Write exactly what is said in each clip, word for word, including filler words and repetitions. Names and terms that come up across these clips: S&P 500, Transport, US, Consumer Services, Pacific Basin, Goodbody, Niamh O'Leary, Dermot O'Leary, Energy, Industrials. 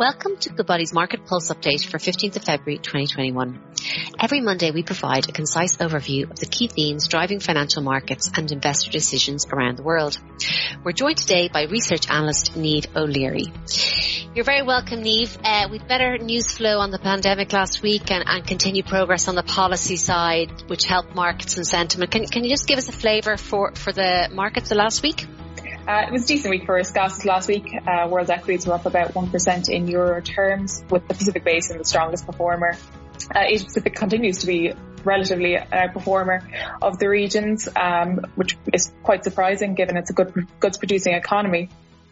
Welcome to Goodbody's Market Pulse Update for fifteenth of February twenty twenty-one. Every Monday we provide a concise overview of the key themes driving financial markets and investor decisions around the world. We're joined today by research analyst Niamh O'Leary. You're very welcome, Niamh. Uh, with better news flow on the pandemic last week and, and continued progress on the policy side, which helped markets and sentiment, can, can you just give us a flavour for, for the markets the last week? Uh, it was a decent week for risk assets last week. Uh, world equities were up about one percent in euro terms, with the Pacific Basin the strongest performer. Uh, Asia Pacific continues to be relatively an outperformer of the regions, um, which is quite surprising given it's a good, goods-producing economy.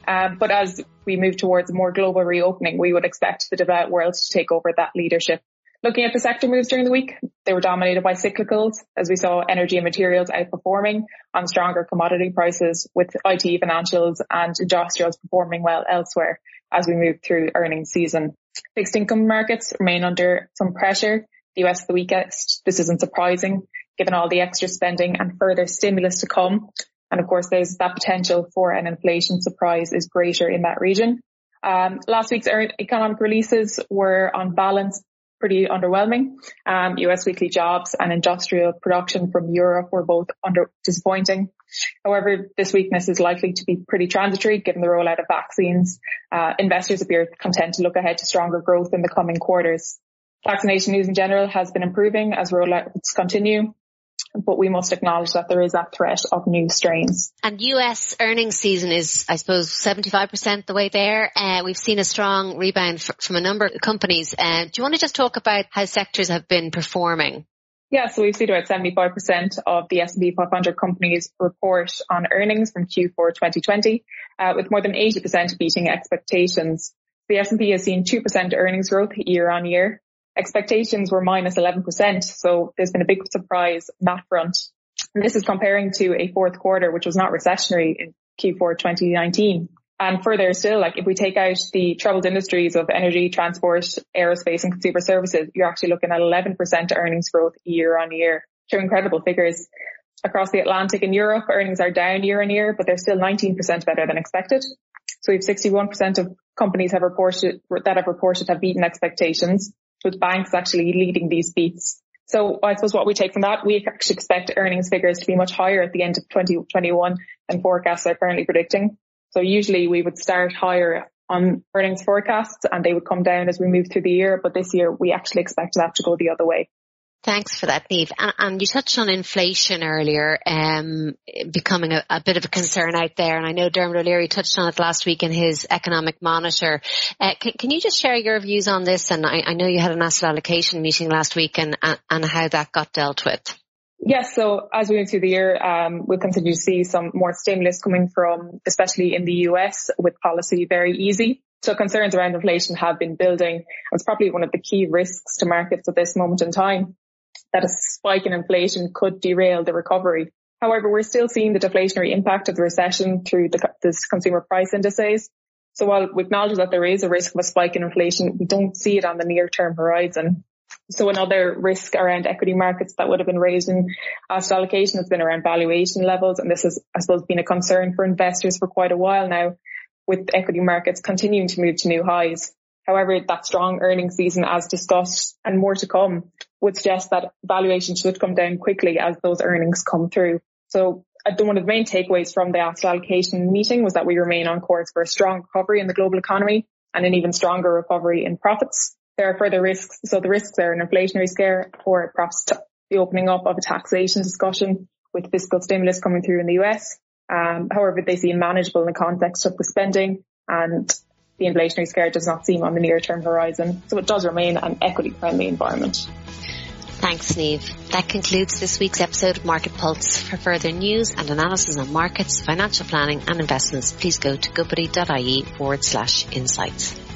Uh, but as we move towards a more global reopening, we would expect the developed world to take over that leadership. Looking at the sector moves during the week, they were dominated by cyclicals, as we saw energy and materials outperforming on stronger commodity prices, with I T, financials and industrials performing well elsewhere as we move through earnings season. Fixed income markets remain under some pressure. The U S the weakest. This isn't surprising, given all the extra spending and further stimulus to come. And of course, there's that potential for an inflation surprise is greater in that region. Um, last week's economic releases were on balance pretty underwhelming. Um, U S weekly jobs and industrial production from Europe were both under disappointing. However, this weakness is likely to be pretty transitory given the rollout of vaccines. Uh, investors appear content to look ahead to stronger growth in the coming quarters. Vaccination news in general has been improving as rollouts continue, but we must acknowledge that there is that threat of new strains. And U S earnings season is, I suppose, seventy-five percent the way there. Uh, we've seen a strong rebound f- from a number of companies. Uh, do you want to just talk about how sectors have been performing? Yeah, so we've seen about seventy-five percent of the S and P five hundred companies report on earnings from Q four twenty twenty, uh, with more than eighty percent beating expectations. The S and P has seen two percent earnings growth year on year. Expectations were minus eleven percent, so there's been a big surprise on that front. And this is comparing to a fourth quarter, which was not recessionary in Q four twenty nineteen. And further still, like if we take out the troubled industries of energy, transport, aerospace and consumer services, you're actually looking at eleven percent earnings growth year on year. Two incredible figures. Across the Atlantic and Europe, earnings are down year on year, but they're still nineteen percent better than expected. So we have sixty-one percent of companies have reported that have reported have beaten expectations, with banks actually leading these beats. So I suppose what we take from that, we actually expect earnings figures to be much higher at the end of twenty twenty-one than forecasts are currently predicting. So usually we would start higher on earnings forecasts and they would come down as we move through the year. But this year we actually expect that to go the other way. Thanks for that, Niamh. And, and you touched on inflation earlier, um, becoming a, a bit of a concern out there. And I know Dermot O'Leary touched on it last week in his Economic Monitor. Uh, can, can you just share your views on this? And I, I know you had an asset allocation meeting last week and, and, and how that got dealt with. Yes, so as we move through the year, um, we'll continue to see some more stimulus coming from, especially in the U S, with policy very easy. So concerns around inflation have been building. It's probably one of the key risks to markets at this moment in time, that a spike in inflation could derail the recovery. However, we're still seeing the deflationary impact of the recession through the this consumer price indices. So while we acknowledge that there is a risk of a spike in inflation, we don't see it on the near-term horizon. So another risk around equity markets that would have been raised in asset allocation has been around valuation levels. And this has, I suppose, been a concern for investors for quite a while now, with equity markets continuing to move to new highs. However, that strong earnings season, as discussed, and more to come, would suggest that valuation should come down quickly as those earnings come through. So one of the main takeaways from the asset allocation meeting was that we remain on course for a strong recovery in the global economy and an even stronger recovery in profits. There are further risks. So the risks are an inflationary scare, or perhaps the opening up of a taxation discussion with fiscal stimulus coming through in the U S. Um, however, they seem manageable in the context of the spending, and the inflationary scare does not seem on the near-term horizon. So it does remain an equity-friendly environment. Thanks, Niamh. That concludes this week's episode of Market Pulse. For further news and analysis on markets, financial planning and investments, please go to goodbody.ie forward slash insights.